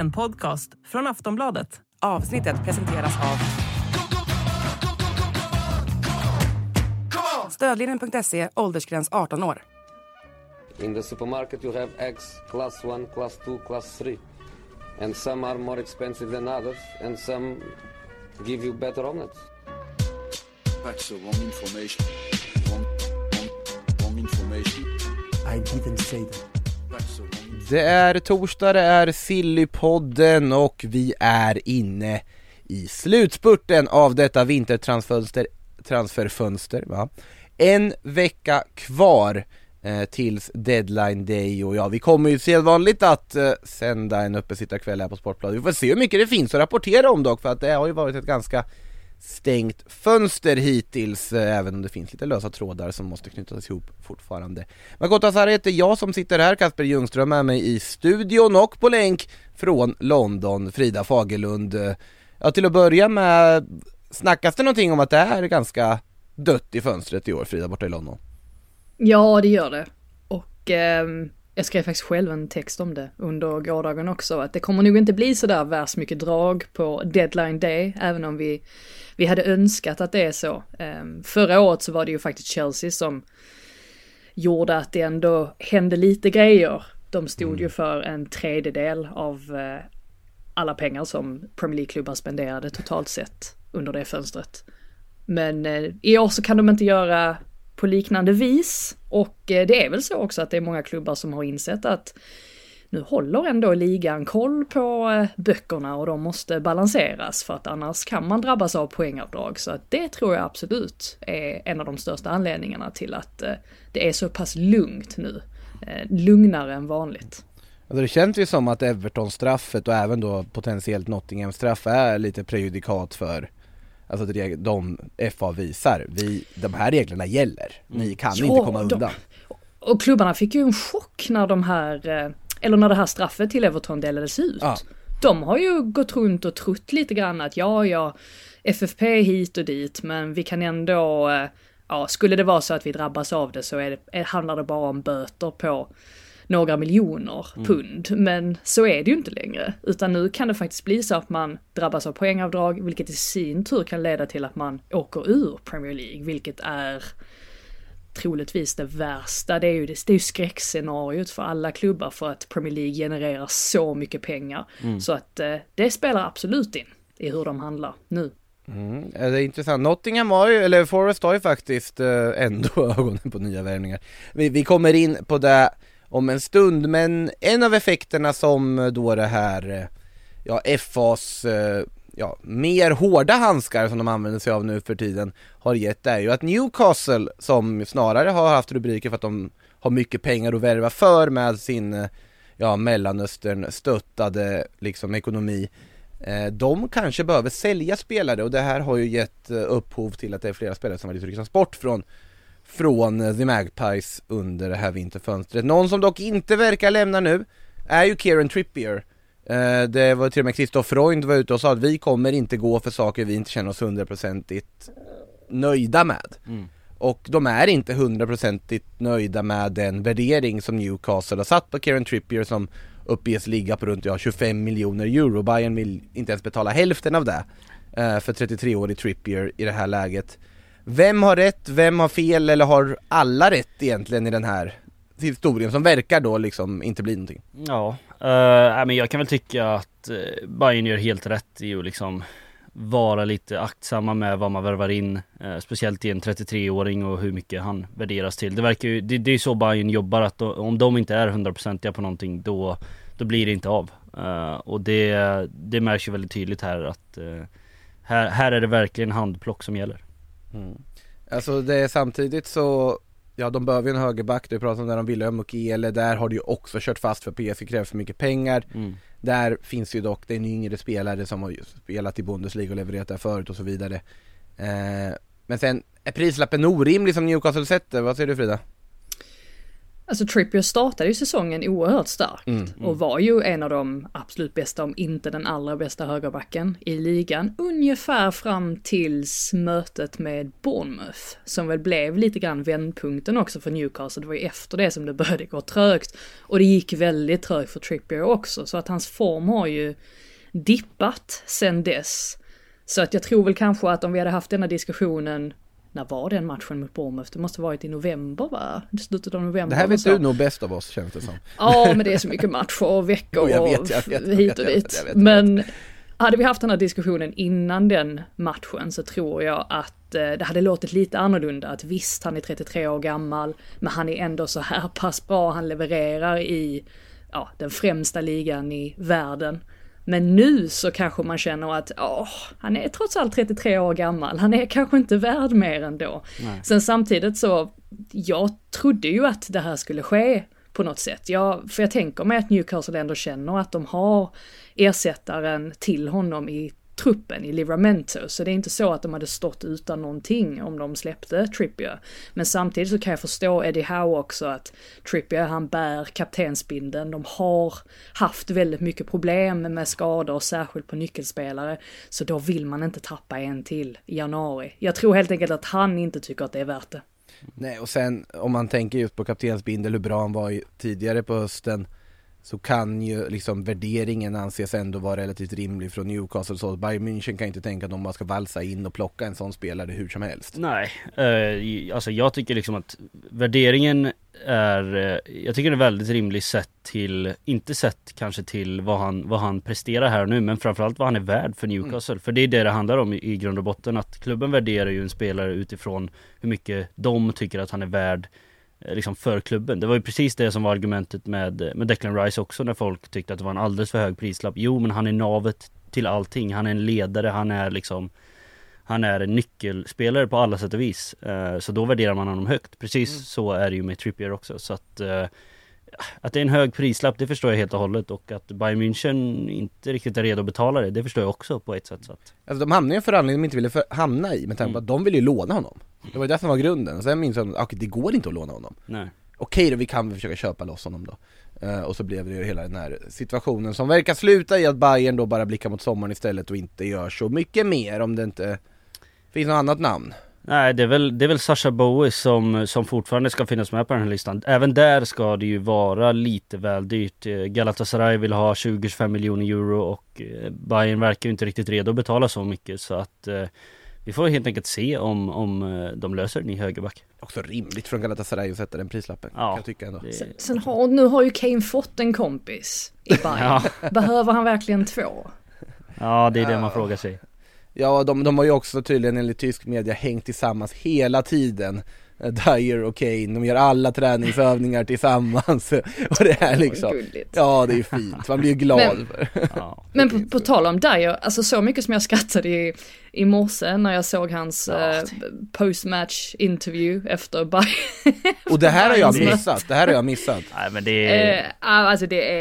En podcast från Aftonbladet. Avsnittet presenteras av stödlinjen.se, åldersgräns 18 år. In the supermarket you have eggs class 1, class 2, class 3. And some are more expensive than others and some give you better omelets. That's the wrong information. Wrong information. I didn't say that. Det är torsdag, det är Sillypodden och vi är inne i slutspurten av detta vintertransferfönster. Va? En vecka kvar tills deadline day, och ja, vi kommer ju sedvanligt att sända en uppesittarkväll här på Sportbladet. Vi får se hur mycket det finns att rapportera om dock, för att det har ju varit ett ganska stängt fönster hittills, även om det finns lite lösa trådar som måste knytas ihop fortfarande. Galatasaray heter jag som sitter här, Kasper Ljungström är med mig i studion, och på länk från London, Frida Fagerlund. Ja, till att börja med, snackas det någonting om att det här är ganska dött i fönstret i år, Frida, borta i London? Ja, det gör det. Och jag skrev faktiskt själv en text om det under gårdagen också, att det kommer nog inte bli så där värst mycket drag på deadline day, även om vi hade önskat att det är så. Förra året så var det ju faktiskt Chelsea som gjorde att det ändå hände lite grejer. De stod ju för en tredjedel av alla pengar som Premier League-klubbar spenderade totalt sett under det fönstret. Men i år så kan de inte göra på liknande vis, och det är väl så också att det är många klubbar som har insett att nu håller ändå ligan koll på böckerna och de måste balanseras, för att annars kan man drabbas av poängavdrag. Så att det tror jag absolut är en av de största anledningarna till att det är så pass lugnt nu, lugnare än vanligt. Alltså det känns ju som att Everton-straffet och även då potentiellt Nottingham-straff är lite prejudikat för, alltså de FA visar, de här reglerna gäller. Ni kan inte komma undan. Och klubbarna fick ju en chock när när det här straffet till Everton delades ut. Ja. De har ju gått runt och trott lite grann att FFP hit och dit, men vi kan ändå, skulle det vara så att vi drabbas av det så handlar det bara om böter på några miljoner pund, men så är det ju inte längre, utan nu kan det faktiskt bli så att man drabbas av poängavdrag, vilket i sin tur kan leda till att man åker ur Premier League, vilket är troligtvis det värsta. Det är ju skräckscenariot för alla klubbar, för att Premier League genererar så mycket pengar, så att det spelar absolut in i hur de handlar nu. Det är intressant. Nottingham har ju, eller Forest har ju faktiskt ändå ögonen på nya värvningar. Vi kommer in på det om en stund, men en av effekterna som då det här FAs mer hårda handskar som de använder sig av nu för tiden har gett, är ju att Newcastle, som snarare har haft rubriker för att de har mycket pengar att värva för med sin Mellanöstern stöttade liksom ekonomi, de kanske behöver sälja spelare, och det här har ju gett upphov till att det är flera spelare som har lite ryckats bort från The Magpies under det här vinterfönstret. Någon som dock inte verkar lämna nu är ju Kieran Trippier. Det var till och med Christoph Freund var ute och sa att vi kommer inte gå för saker vi inte känner oss 100% nöjda med. Och de är inte 100% nöjda med den värdering som Newcastle har satt på Kieran Trippier, som uppges ligga på runt 25 miljoner euro. Bayern vill inte ens betala hälften av det för 33-årig Trippier i det här läget. Vem har rätt, vem har fel, eller har alla rätt egentligen i den här historien som verkar då liksom inte bli någonting? Ja, men jag kan väl tycka att Bayern gör helt rätt i att liksom vara lite aktsamma med vad man värvar in, speciellt i en 33-åring och hur mycket han värderas till. Det verkar ju, det är så Bayern jobbar, att om de inte är 100% på någonting, då blir det inte av. Och det märks ju väldigt tydligt här att här är det verkligen handplock som gäller. Alltså det är samtidigt så de behöver ju en högerback. Du pratar om när de vill ha Mukiele, där har du ju också kört fast för PSG krävs för mycket pengar. Där finns ju dock den yngre spelare som har spelat i Bundesliga och levererat där förut och så vidare. Men sen är prislappen orimlig som Newcastle sätter. Vad säger du, Frida? Alltså Trippier startade ju säsongen oerhört starkt och var ju en av de absolut bästa, om inte den allra bästa högerbacken i ligan, ungefär fram tills mötet med Bournemouth, som väl blev lite grann vändpunkten också för Newcastle. Det var ju efter det som det började gå trögt, och det gick väldigt trögt för Trippier också, så att hans form har ju dippat sen dess. Så att jag tror väl kanske att om vi hade haft denna diskussionen, när var den matchen mot Bournemouth? Det måste ha varit i november, va? I slutet av november. Det här vet du nog bäst av oss, känns det som. Ja, men det är så mycket matcher och veckor och hit och dit. Men hade vi haft den här diskussionen innan den matchen, så tror jag att det hade låtit lite annorlunda. Att visst, han är 33 år gammal, men han är ändå så här pass bra. Han levererar i den främsta ligan i världen. Men nu så kanske man känner att han är trots allt 33 år gammal. Han är kanske inte värd mer ändå. Nej. Sen samtidigt så, jag trodde ju att det här skulle ske på något sätt. För jag tänker mig att Newcastle ändå känner att de har ersättaren till honom i truppen, i Livramento. Så det är inte så att de hade stått utan någonting om de släppte Trippier. Men samtidigt så kan jag förstå Eddie Howe också, att Trippier, han bär kaptensbindeln. De har haft väldigt mycket problem med skador, särskilt på nyckelspelare. Så då vill man inte tappa en till i januari. Jag tror helt enkelt att han inte tycker att det är värt det. Nej, och sen om man tänker just på kaptensbindel, hur bra han var tidigare på hösten, så kan ju liksom värderingen anses ändå vara relativt rimlig från Newcastle. Så Bayern München kan inte tänka att de bara ska valsa in och plocka en sån spelare hur som helst. Nej, alltså jag tycker liksom att värderingen är, jag tycker det är väldigt rimligt sett till, inte sett kanske till vad han presterar här nu, men framförallt vad han är värd för Newcastle. För det är det handlar om i grund och botten, att klubben värderar ju en spelare utifrån hur mycket de tycker att han är värd liksom för klubben. Det var ju precis det som var argumentet med Declan Rice också, när folk tyckte att det var en alldeles för hög prislapp. Jo, men han är navet till allting. Han är en ledare, han är en nyckelspelare på alla sätt och vis. Så då värderar man honom högt. Precis så är det ju med Trippier också. Så att det är en hög prislapp, det förstår jag helt och hållet. Och att Bayern München inte riktigt är redo att betala det, det förstår jag också på ett sätt. Så att... Alltså de hamnade i en förhandling de inte ville hamna i, med tanke på att de ville ju låna honom. Det var ju det som var grunden. Och sen minns jag att det går inte att låna honom. Nej. Okej då, vi kan försöka köpa loss honom då. Och så blev det ju hela den här situationen som verkar sluta i att Bayern då bara blickar mot sommaren istället och inte gör så mycket mer, om det inte finns något annat namn. Nej, det är väl Sasha Bowie som fortfarande ska finnas med på den här listan. Även där ska det ju vara lite väl dyrt. Galatasaray vill ha 20-25 miljoner euro och Bayern verkar ju inte riktigt redo att betala så mycket, så att... Vi får helt enkelt se om de löser den i högerback. Också rimligt från Galatasaray att sätta den prislappen, kan jag tycka ändå. Nu har ju Kane fått en kompis i Bayern. Behöver han verkligen två? Ja, det är det man frågar sig. Ja, de har ju också tydligen enligt tysk media hängt tillsammans hela tiden. Dier och Kane, de gör alla träningsövningar tillsammans och det här liksom. Ja, det är ju fint. Man blir ju glad. Men på tal om Dier, alltså så mycket som jag skrattade i morse när jag såg hans postmatch intervju efter Bayern. Och det här har jag missat. Nej, men det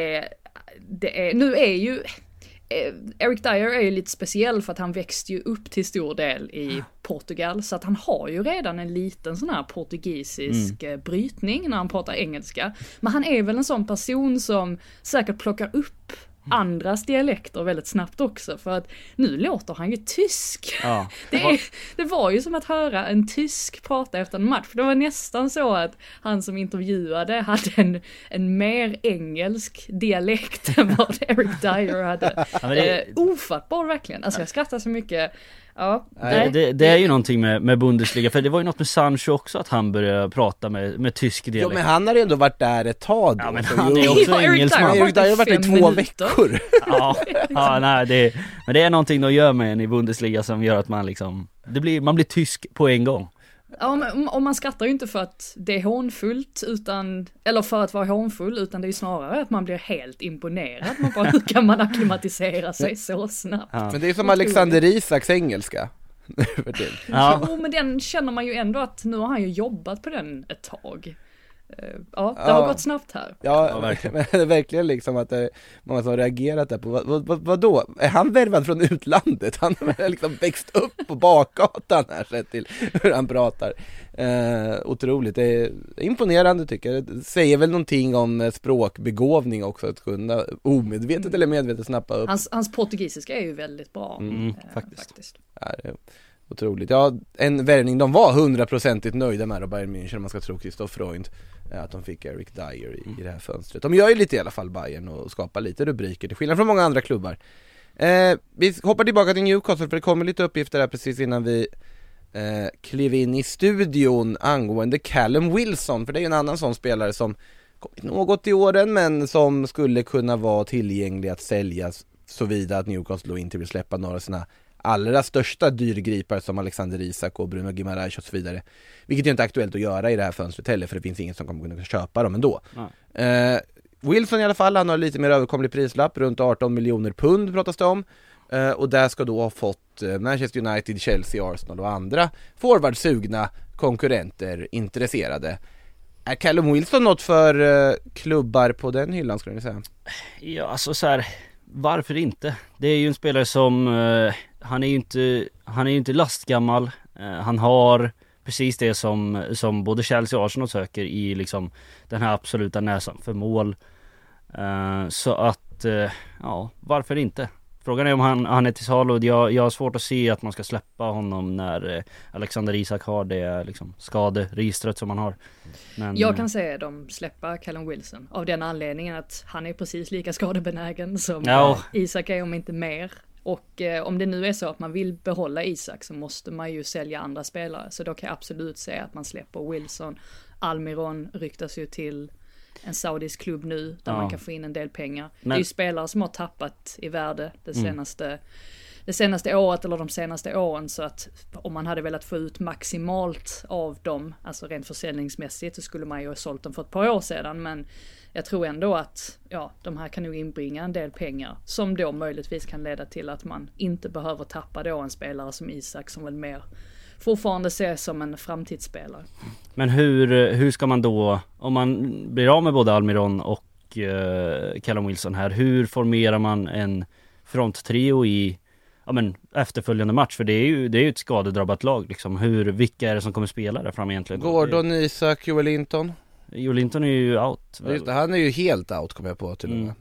är nu är ju Eric Dier är ju lite speciell, för att han växte ju upp till stor del i Portugal, så att han har ju redan en liten sån här portugisisk brytning när han pratar engelska. Men han är väl en sån person som säkert plockar upp andras dialekter väldigt snabbt också, för att nu låter han ju tysk. Ja. Det var ju som att höra en tysk prata efter en match. För det var nästan så att han som intervjuade hade en mer engelsk dialekt än vad Eric Dier hade. Ja, ofattbar verkligen. Alltså jag skrattar så mycket. Ja, det är ju någonting med Bundesliga, för det var ju något med Sancho också, att han började prata med tysk dialekt. Ja, men han har ändå varit där ett tag då. Ja, men han är också engelsman. Eric Dier har varit där i 2 veckor. Men det är någonting de gör med en i Bundesliga som gör att man liksom, man blir tysk på en gång. Ja, och man skrattar ju inte för att det är hånfullt, eller för att vara hånfull, utan det är ju snarare att man blir helt imponerad. Man bara, hur kan man akklimatisera sig så snabbt? Ja. Men det är som Alexander Isaks engelska. Jo, men den känner man ju ändå att nu har han ju jobbat på den ett tag. Ja, det har gått snabbt här. Ja, verkligen. Verkligen liksom att det är många som har reagerat där på vadå? Är han värvad från utlandet? Han har liksom växt upp på bakgatan här sett till hur han pratar. Otroligt. Det är imponerande tycker jag. Det säger väl någonting om språkbegåvning också att kunna omedvetet eller medvetet snappa upp. Hans portugisiska är ju väldigt bra. Faktiskt. Ja, det är otroligt. Ja, en värvning de var 100% nöjda med och Bayern München, man ska tro Christoph Freund, att de fick Eric Dier i det här fönstret. De gör ju lite i alla fall Bayern och skapar lite rubriker till skillnad från många andra klubbar. Vi hoppar tillbaka till Newcastle för det kommer lite uppgifter där precis innan vi klev in i studion angående Callum Wilson, för det är ju en annan sån spelare som kommit något i åren men som skulle kunna vara tillgänglig att säljas såvida att Newcastle inte vill släppa några av sina allra största dyrgripar som Alexander Isak och Bruno Guimaraes och så vidare. Vilket är inte aktuellt att göra i det här fönstret heller, för det finns ingen som kommer kunna köpa dem ändå. Wilson i alla fall, han har lite mer överkomlig prislapp, runt 18 miljoner pund pratas det om. Och där ska då ha fått Manchester United, Chelsea, Arsenal och andra forwardsugna konkurrenter intresserade. Är Callum Wilson något för klubbar på den hyllan skulle ni säga? Ja, alltså så här, varför inte? Det är ju en spelare som han är ju inte lastgammal. Han har precis det som både Chelsea och Arsenal söker i liksom den här absoluta näsan för mål. Så att ja, varför inte? Frågan är om han är till salu och jag har svårt att se att man ska släppa honom när Alexander Isak har det liksom skaderegistret som han har. Men jag kan säga att de släpper Callum Wilson av den anledningen att han är precis lika skadebenägen som Isak är, om inte mer. Och om det nu är så att man vill behålla Isak så måste man ju sälja andra spelare. Så då kan jag absolut säga att man släpper Wilson. Almiron ryktas ju till en saudisk klubb nu där man kan få in en del pengar. Men det är ju spelare som har tappat i värde det senaste året eller de senaste åren, så att om man hade velat få ut maximalt av dem, alltså rent försäljningsmässigt, så skulle man ju ha sålt dem för ett par år sedan, men jag tror ändå att de här kan nog inbringa en del pengar som då möjligtvis kan leda till att man inte behöver tappa då en spelare som Isak som väl mer fortfarande ses som en framtidsspelare. Men hur ska man då, om man blir av med både Almiron och Callum Wilson här, hur formerar man en fronttrio i efterföljande match? För det är ju ett skadedrabbat lag. Liksom. Vilka är det som kommer spela där fram egentligen? Gordon, Isak, Joelinton är ju out. Just det, han är ju helt out kommer jag på till och med.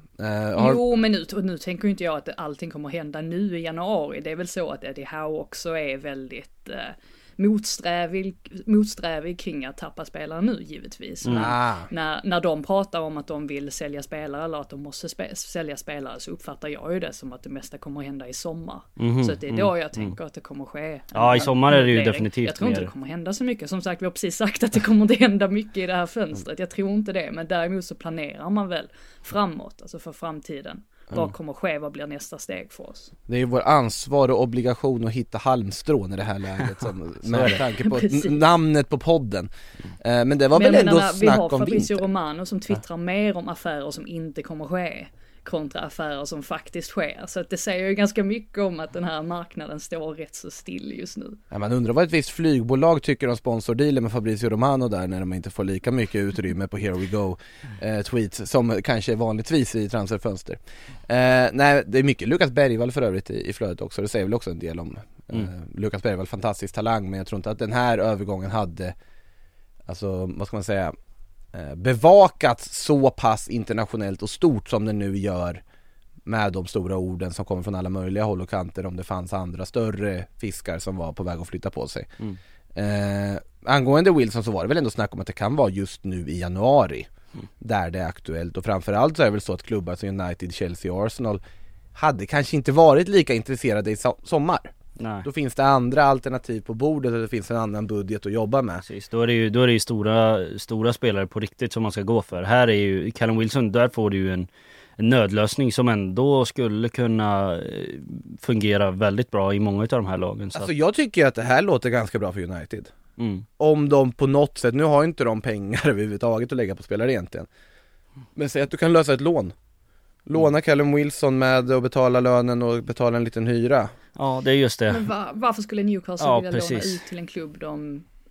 Nu tänker ju inte jag att allting kommer hända nu i januari. Det är väl så att Eddie Howe också är väldigt motsträvig kring att tappa spelare nu givetvis. När de pratar om att de vill sälja spelare eller att de måste sälja spelare, så uppfattar jag ju det som att det mesta kommer hända i sommar. Så att det är då jag tänker att det kommer ske. Ja, i sommar är det ju definitivt. Jag tror inte det kommer hända så mycket. Som sagt, vi har precis sagt att det kommer inte hända mycket i det här fönstret. Jag tror inte det, men däremot så planerar man väl framåt, alltså för framtiden. Vad kommer att ske? Vad blir nästa steg för oss? Det är ju vår ansvar och obligation att hitta halmstrån i det här läget med tanke på namnet på podden. Men det var väl ändå snack om Fabrizio Romano som twittrar mer om affärer som inte kommer att ske kontra affärer som faktiskt sker. Så att det säger ju ganska mycket om att den här marknaden står rätt så still just nu. Ja, man undrar vad ett visst flygbolag tycker om sponsordealen med Fabrizio Romano där när de inte får lika mycket utrymme på Here We Go-tweets som kanske är vanligtvis i transferfönster. Nej, det är mycket Lucas Bergvall för övrigt i flödet också. Det säger väl också en del om Lucas Bergvall, fantastisk talang, men jag tror inte att den här övergången hade, alltså vad ska man säga, bevakats så pass internationellt och stort som den nu gör med de stora orden som kommer från alla möjliga håll och kanter, om det fanns andra större fiskar som var på väg att flytta på sig. Angående Wilson så var det väl ändå snack om att det kan vara just nu i januari där det är aktuellt, och framförallt så är det väl så att klubbar som United, Chelsea och Arsenal hade kanske inte varit lika intresserade i sommar. Nej. Då finns det andra alternativ på bordet och det finns en annan budget att jobba med. Precis, då är det ju stora spelare på riktigt som man ska gå för. Här är ju Callum Wilson, där får du ju en nödlösning som ändå skulle kunna fungera väldigt bra i många av de här lagen. Så alltså jag tycker att det här låter ganska bra för United. Om de på något sätt, nu har inte de pengar överhuvudtaget att lägga på spelare egentligen, men säg att du kan lösa ett lån. Låna Callum Wilson med att betala lönen och betala en liten hyra. Ja, det är just det. Men varför skulle Newcastle vilja låna ut till en klubb?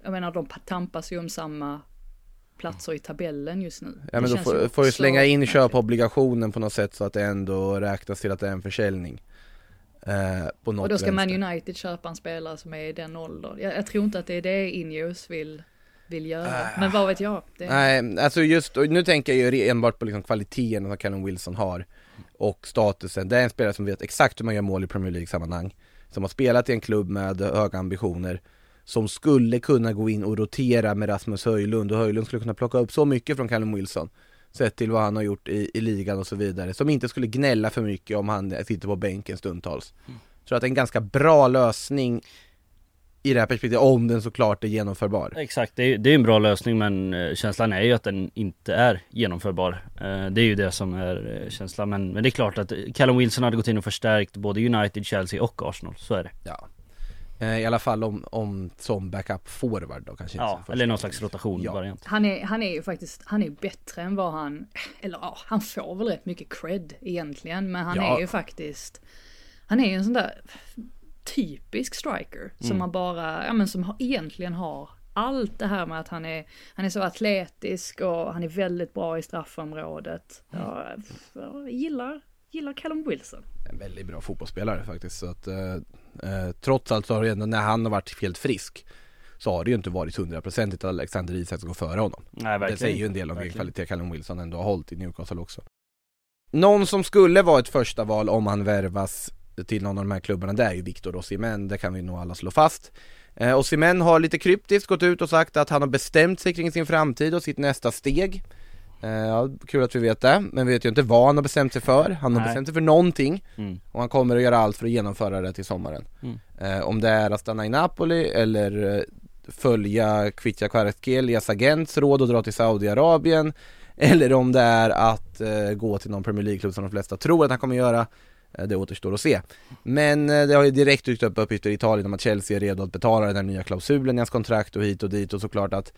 Jag menar, de tampas ju om samma platser i tabellen just nu. Ja, men då får du slänga in och köpa obligationen på något sätt så att det ändå räknas till att det är en försäljning. På något och då ska Man United köpa en spelare som är i den åldern. Jag tror inte att det är det Ineos vill göra. Men vad vet jag? Nej, alltså just nu tänker jag ju enbart på liksom kvaliteten som Callum Wilson har och statusen. Det är en spelare som vet exakt hur man gör mål i Premier League-sammanhang, som har spelat i en klubb med höga ambitioner, som skulle kunna gå in och rotera med Rasmus Højlund, och Højlund skulle kunna plocka upp så mycket från Callum Wilson sett till vad han har gjort i ligan och så vidare, som inte skulle gnälla för mycket om han sitter på bänken stundtals. Så att det är en ganska bra lösning i det här perspektivet, om den såklart är genomförbar. Exakt, det är en bra lösning, men känslan är ju att den inte är genomförbar. Det är ju det som är känslan, men det är klart att Callum Wilson hade gått in och förstärkt både United, Chelsea och Arsenal, så är det. Ja. I alla fall om som backup forward då kanske. Ja, eller någon slags rotation variant. Han är ju faktiskt, han är bättre än vad han, eller ja, han får väl rätt mycket cred egentligen, men han är ju faktiskt, han är ju en sån där typisk striker som man bara, ja men som egentligen har allt det här med att han är så atletisk och han är väldigt bra i straffområdet. Jag gillar Callum Wilson. En väldigt bra fotbollsspelare faktiskt, så att trots allt så har det ändå, när han har varit helt frisk så har det ju inte varit 100% att Alexander Isak går före honom. Nej, det säger ju en del om vilken kvalitet Callum Wilson ändå har hållit i Newcastle också. Någon som skulle vara ett första val om han värvas till någon av de här klubbarna, det är ju Victor Osimhen, det kan vi nog alla slå fast. Osimhen har lite kryptiskt gått ut och sagt att han har bestämt sig kring sin framtid och sitt nästa steg. Kul att vi vet det, men vi vet ju inte vad han har bestämt sig för. Han har bestämt sig för någonting och han kommer att göra allt för att genomföra det till sommaren. Om det är att stanna i Napoli eller följa Kvitia Kvaratskhelia agents råd och dra till Saudiarabien, eller om det är att gå till någon Premier League-klubb som de flesta tror att han kommer göra, det återstår att se. Men det har ju direkt dykt upp uppgifter i Italien om att Chelsea är redo att betala den här nya klausulen i hans kontrakt och hit och dit, och såklart att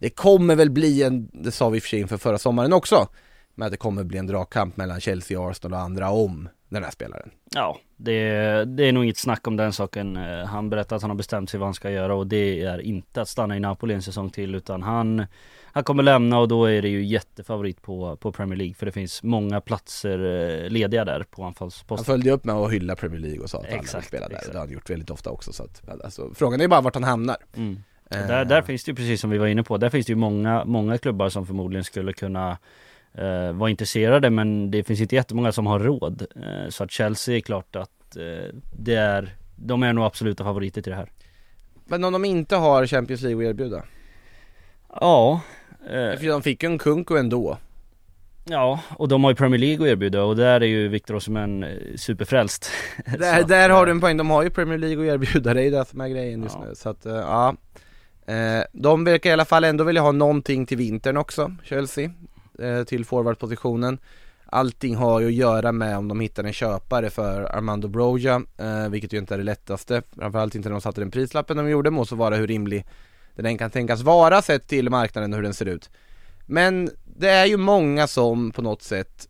det kommer väl bli en, det sa vi för sig inför förra sommaren också, men att det kommer bli en dragkamp mellan Chelsea och Arsenal och andra om den här spelaren. Ja, det är nog inget snack om den saken. Han berättar att han har bestämt sig vad han ska göra, och det är inte att stanna i Napoli en säsong till, utan han kommer lämna, och då är det ju jättefavorit på Premier League, för det finns många platser lediga där på anfallsposten. Han följde upp med att hylla Premier League och sa att han spelar där, och det har han gjort väldigt ofta också, så att, alltså, frågan är bara vart han hamnar. Där finns det ju, precis som vi var inne på, där finns det ju många klubbar som förmodligen skulle kunna vara intresserade, men det finns inte jättemånga som har råd. Så att Chelsea är klart att de är nog absoluta favoriter till det här. Men om de inte har Champions League att erbjuda? Ja. För de fick ju en Kunku ändå. Ja, och de har ju Premier League att erbjuda, och där är ju Victor Osimhen superfrälst. Där har du en poäng, de har ju Premier League att erbjuda dig, det är som är grejen just nu. Så att, ja. De verkar i alla fall ändå vilja ha någonting till vintern också, Chelsea, till forwardpositionen. Allting har ju att göra med om de hittar en köpare för Armando Broja, vilket ju inte är det lättaste, framförallt inte när de satte den prislappen de gjorde, måste vara hur rimlig den kan tänkas vara sett till marknaden och hur den ser ut. Men det är ju många som på något sätt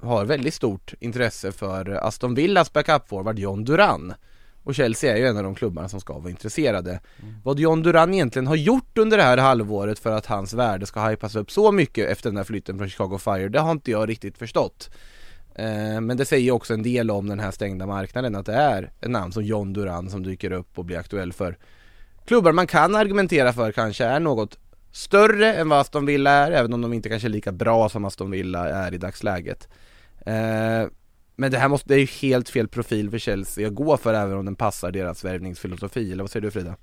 har väldigt stort intresse för Aston Villas backup-forward John Duran. Och Chelsea är ju en av de klubbarna som ska vara intresserade. Vad John Duran egentligen har gjort under det här halvåret för att hans värde ska hypas upp så mycket efter den här flytten från Chicago Fire, det har inte jag riktigt förstått. Men det säger också en del om den här stängda marknaden, att det är en namn som John Duran som dyker upp och blir aktuell för klubbar man kan argumentera för kanske är något större än vad Aston Villa är, även om de inte kanske är lika bra som Aston Villa är i dagsläget. Men det är ju helt fel profil för Chelsea att gå för, även om den passar deras värvningsfilosofi. Eller vad säger du, Frida?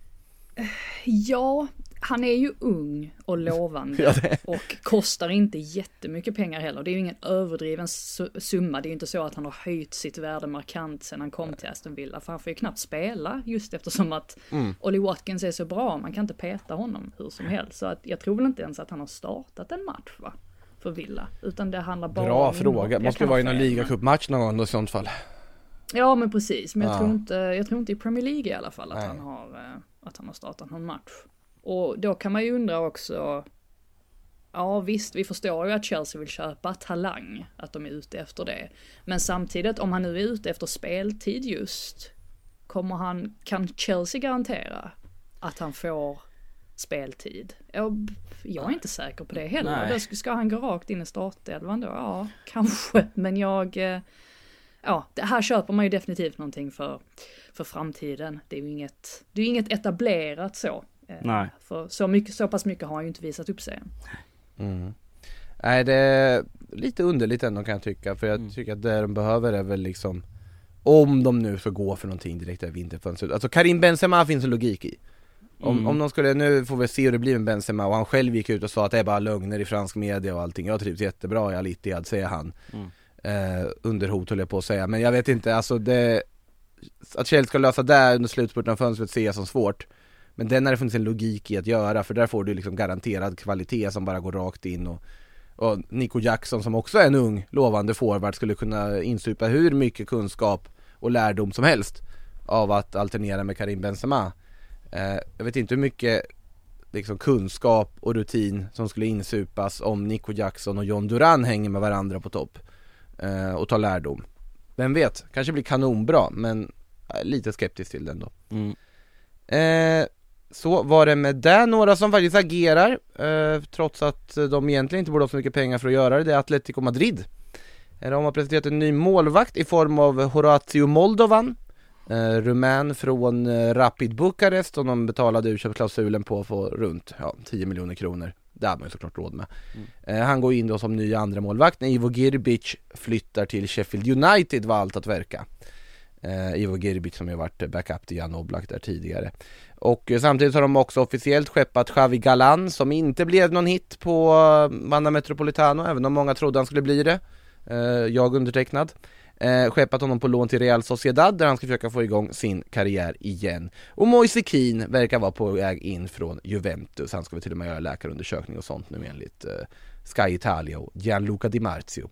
Ja, han är ju ung och lovande och kostar inte jättemycket pengar heller. Det är ju ingen överdriven summa. Det är ju inte så att han har höjt sitt värde markant sedan han kom till Aston Villa. För han får ju knappt spela, just eftersom att Ollie Watkins är så bra. Man kan inte peta honom hur som helst. Så att jag tror väl inte ens att han har startat en match, va? För Villa, utan det handlar bara bra om... fråga. Måste det vara i någon ligacupmatch någon gång i sånt fall? Ja, men precis. Men jag tror inte i Premier League i alla fall att han har startat någon match. Och då kan man ju undra också... Ja, visst, vi förstår ju att Chelsea vill köpa talang, att de är ute efter det. Men samtidigt, om han nu är ute efter speltid just, kan Chelsea garantera att han får speltid. Jag är inte säker på det heller. Nej. Då ska han gå rakt in i startelvan då? Ja, kanske. Men det här köper man ju definitivt någonting för framtiden. Det är ju inget etablerat så. Nej. För så pass mycket har han ju inte visat upp sig. Mm. Nej, det är lite underligt ändå kan jag tycka. För jag tycker att det de behöver är väl liksom, om de nu får gå för någonting direkt över vinterfönstret. Alltså Karim Benzema finns en logik i. Om de skulle, nu får vi se hur det blir med Benzema, och han själv gick ut och sa att det är bara lögner i fransk media och allting. Jag trivs jättebra i Al-Ittihad, säger han. Under hot håller jag på att säga. Men jag vet inte, alltså det, att Chelsea ska lösa det under slutspurten av fönstret ser jag som svårt. Men den har det funnits en logik i att göra, för där får du liksom garanterad kvalitet som bara går rakt in. Och Nico Jackson, som också är en ung lovande forward, skulle kunna insupa hur mycket kunskap och lärdom som helst av att alternera med Karim Benzema. Jag vet inte hur mycket liksom kunskap och rutin som skulle insupas om Nico Jackson och John Duran hänger med varandra på topp och tar lärdom. Vem vet, kanske blir kanonbra, men lite skeptisk till den då. Så var det med det. Några som faktiskt agerar trots att de egentligen inte borde ha så mycket pengar för att göra det. Det är Atletico Madrid. De har presenterat en ny målvakt i form av Horacio Moldovan, rumän från Rapid Bukarest, som de betalade utköpsklausulen på för runt 10 miljoner kronor. Det hade man ju såklart råd med. Han går in då som ny andra målvakt när Ivo Grbić flyttar till Sheffield United, var allt att verka. Ivo Grbić som har varit backup till Jan Oblak där tidigare. Och samtidigt har de också officiellt skeppat Xavi Galan, som inte blev någon hit på Wanda Metropolitano, även om många trodde han skulle bli det. Jag undertecknad. Skeppat honom på lån till Real Sociedad, där han ska försöka få igång sin karriär igen. Och Moise Kean verkar vara på väg in från Juventus. Han ska väl till och med göra läkarundersökning och sånt nu enligt Sky Italia och Gianluca Di Marzio.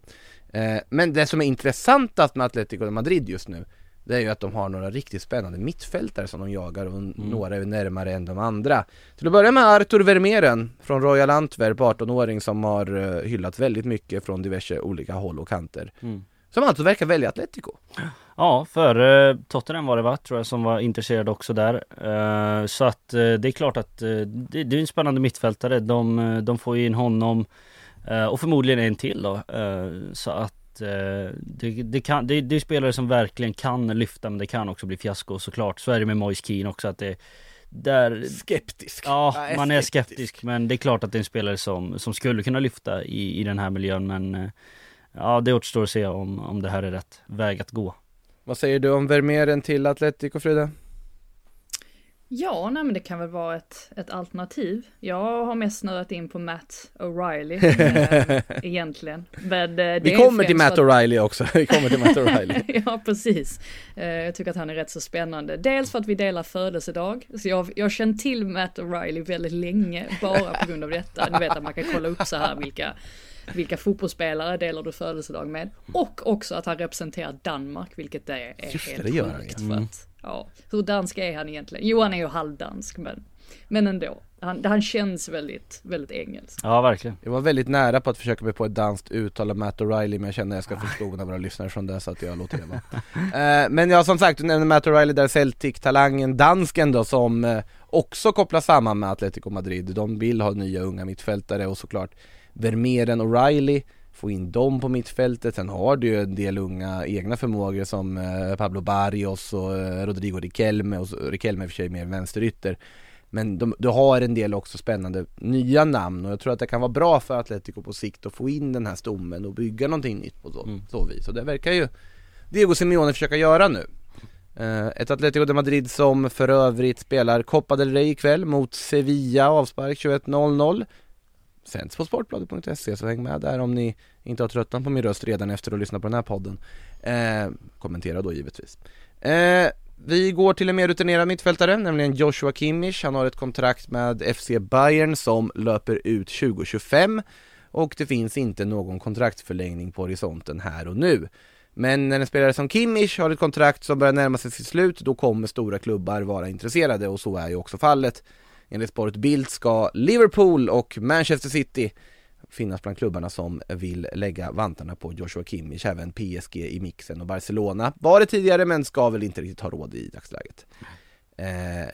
Men det som är intressantast med Atletico Madrid just nu, det är ju att de har några riktigt spännande mittfältare som de jagar, och några är närmare än de andra. Till att börja med Artur Vermeeren från Royal Antwerp, 18-åring som har hyllat väldigt mycket från diverse olika håll och kanter. Som alltså verkar välja Atletico. Ja, för Tottenham var det tror jag, som var intresserad också där. Så att det är klart att det är en spännande mittfältare. De får ju in honom och förmodligen en till då. Så att det är spelare som verkligen kan lyfta, men det kan också bli fiasko såklart. Så är det med Moise Kean också, att det där, skeptisk. Ja, man är skeptisk, men det är klart att det är en spelare som skulle kunna lyfta i den här miljön, men ja, det återstår att se om det här är rätt väg att gå. Vad säger du om Vermeeren till Atletico, Frida? Ja, nej, men det kan väl vara ett alternativ. Jag har mest snurrat in på Matt O'Riley egentligen. Men vi kommer till Matt O'Riley också. Vi kommer till Matt O'Riley. Ja, precis. Jag tycker att han är rätt så spännande. Dels för att vi delar födelsedag. Så jag känner till Matt O'Riley väldigt länge bara på grund av detta. Ni vet att man kan kolla upp så här vilka fotbollsspelare delar du födelsedag med. Och också att han representerar Danmark, vilket det är helt sjukt. Ja, hur dansk är han egentligen? Jo, han är ju halvdansk, men ändå. Han känns väldigt, väldigt engelsk. Ja, verkligen. Jag var väldigt nära på att försöka mig på ett danskt uttal av Matt O'Riley, men jag känner att jag ska förstå våra lyssnare från det, så att jag låter det vara. Men jag som sagt, du nämnde Matt O'Riley där, Celtic-talangen, dansken då, som också kopplas samman med Atletico Madrid. De vill ha nya unga mittfältare, och såklart Vermeeren och O'Riley, få in dem på mittfältet. Sen har du ju en del unga egna förmågor som Pablo Barrios och Rodrigo Riquelme, och Riquelme i och för sig mer vänsterytter. Men du har en del också spännande nya namn, och jag tror att det kan vara bra för Atletico på sikt att få in den här stommen och bygga någonting nytt på så vis. Och det verkar ju Diego Simeone försöka göra nu. Ett Atletico de Madrid som för övrigt spelar Copa del Rey ikväll mot Sevilla, avspark 21:00. Sänds på sportbladet.se, så häng med där om ni inte har tröttnat på min röst redan efter att lyssna på den här podden. Kommentera då givetvis. Vi går till en mer rutinerad mittfältare, nämligen Joshua Kimmich. Han har ett kontrakt med FC Bayern som löper ut 2025, och det finns inte någon kontraktförlängning på horisonten här och nu. Men när en spelare som Kimmich har ett kontrakt som börjar närma sig sitt slut, då kommer stora klubbar vara intresserade, och så är ju också fallet. Enligt Sportbild ska Liverpool och Manchester City finnas bland klubbarna som vill lägga vantarna på Joshua Kimmich, även PSG i mixen och Barcelona. Var det tidigare, men ska väl inte riktigt ha råd i dagsläget.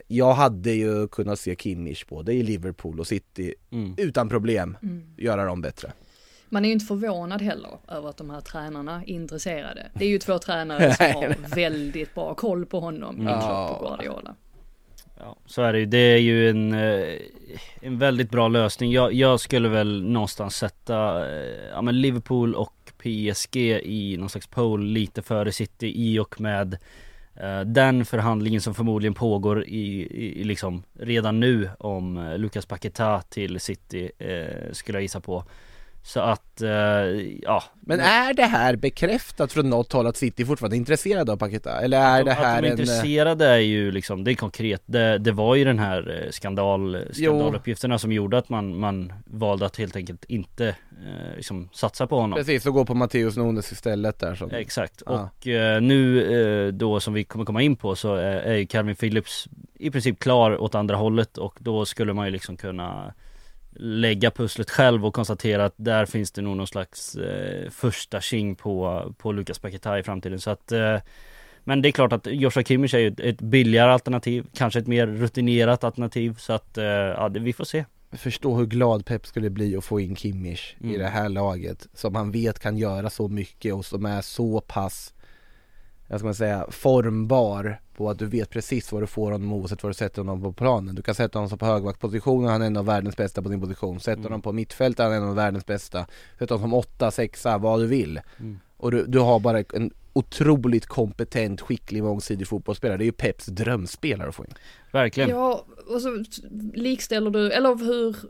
Jag hade ju kunnat se Kimmich både i Liverpool och City utan problem göra dem bättre. Man är ju inte förvånad heller över att de här tränarna är intresserade. Det är ju två tränare som har väldigt bra koll på honom i Klopp och Guardiola. Ja, så är det ju. Det är ju en väldigt bra lösning. Jag skulle väl någonstans sätta men Liverpool och PSG i någon slags poll lite före City i och med den förhandlingen som förmodligen pågår i liksom redan nu om Lucas Paquetá till City skulle jag gissa på. Så att, ja. Men är det här bekräftat från något håll att City fortfarande är intresserade av Paquetá? Eller är det här att de är intresserade är ju liksom, det är konkret. Det var ju den här skandaluppgifterna som gjorde att man valde att helt enkelt inte liksom satsa på honom. Precis, och gå på Matheus Nunes istället där. Så. Exakt, och nu då som vi kommer komma in på så är ju Calvin Phillips i princip klar åt andra hållet och då skulle man ju liksom kunna lägga pusslet själv och konstatera att där finns det nog någon slags första king på Lucas Paquetá i framtiden. Så att, men det är klart att Joshua Kimmich är ju ett billigare alternativ, kanske ett mer rutinerat alternativ. Så att vi får se. Förstå hur glad Pep skulle bli att få in Kimmich i det här laget som han vet kan göra så mycket och som är så pass formbar på att du vet precis vad du får honom oavsett vad du sätter honom på planen. Du kan sätta honom på högbackpositionen, han är en av världens bästa på din position. Sätter honom på mittfält, han är en av världens bästa. Sätter honom som 8, 6, vad du vill. Och du har bara en otroligt kompetent, skicklig, mångsidig fotbollsspelare. Det är ju Peps drömspelare att få in. Verkligen. Ja, och så likställer du, eller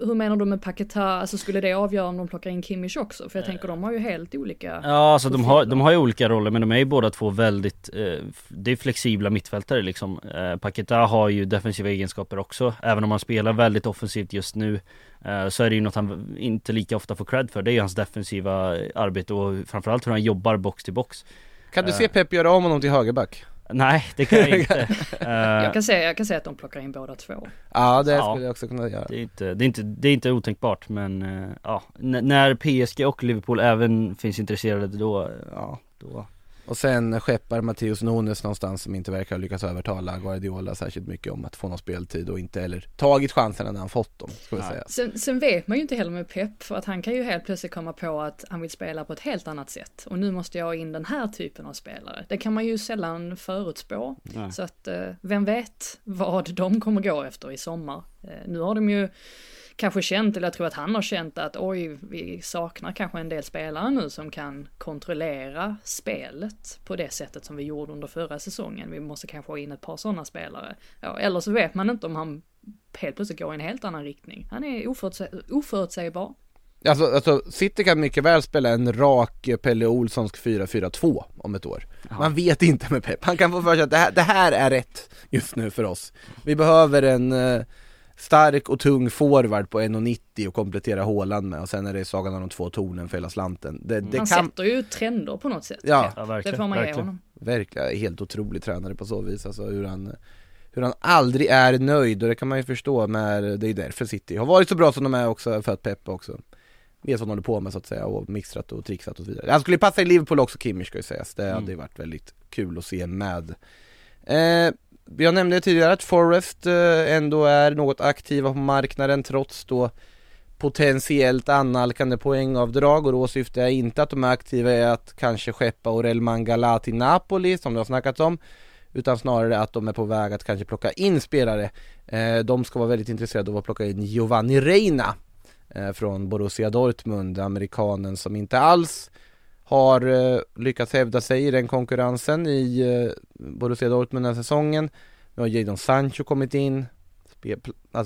hur menar du med Paquetá? Alltså skulle det avgöra om de plockar in Kimmich också? För jag tänker de har ju helt olika. Ja, alltså de har ju olika roller, men de är ju båda två väldigt det är flexibla mittfältare liksom. Paquetá har ju defensiva egenskaper också. Även om han spelar väldigt offensivt just nu så är det ju något han inte lika ofta får cred för. Det är ju hans defensiva arbete och framförallt hur han jobbar box till box. Kan du se Pep göra om honom till högerback? Nej, det kan jag inte. Jag kan säga att de plockar in båda två. Ja, det skulle jag också kunna göra. Det är inte otänkbart, men när PSG och Liverpool även finns intresserade då. Och sen skeppar Matheus Nunes någonstans som inte verkar ha lyckats övertala Guardiola särskilt mycket om att få någon speltid och inte eller tagit chanserna när han fått dem, skulle jag säga. Sen vet man ju inte heller med Pep för att han kan ju helt plötsligt komma på att han vill spela på ett helt annat sätt och nu måste jag in den här typen av spelare. Det kan man ju sällan förutspå. Nej. Så att vem vet vad de kommer gå efter i sommar. Nu har de ju kanske känt, eller jag tror att han har känt att vi saknar kanske en del spelare nu som kan kontrollera spelet på det sättet som vi gjorde under förra säsongen. Vi måste kanske ha in ett par sådana spelare. Ja, eller så vet man inte om han helt plötsligt går i en helt annan riktning. Han är oförutsägbar. Alltså City kan mycket väl spela en rak Pelle Olssonsk 4-4-2 om ett år. Aha. Man vet inte med Pep. Han kan få för sig att det här är rätt just nu för oss. Vi behöver en stark och tung forward på 1,90 och komplettera Håland med och sen är det sagan av de två tornen för hela slanten. Man sätter ju trender på något sätt. Ja, verkligen. Det får man ge honom. Verkligen, helt otrolig tränare på så vis. Alltså hur han aldrig är nöjd och det kan man ju förstå när det är därför City har varit så bra som de är också för att Peppa också vet vad de håller på med så att säga och mixtrat och trixat och så vidare. Han skulle passa i Liverpool också, Kimmich ska ju sägas. Det hade ju varit väldigt kul att se med. Jag nämnde tidigare att Forest ändå är något aktiva på marknaden trots då potentiellt annalkande poängavdrag och då syftar jag inte att de är aktiva är att kanske skeppa Orel Mangala till Napoli som det har snackats om utan snarare att de är på väg att kanske plocka in spelare. De ska vara väldigt intresserade av att plocka in Giovanni Reina från Borussia Dortmund, amerikanen som inte alls har lyckats hävda sig i den konkurrensen i Borussia Dortmund den här säsongen. Nu har Jadon Sancho kommit in.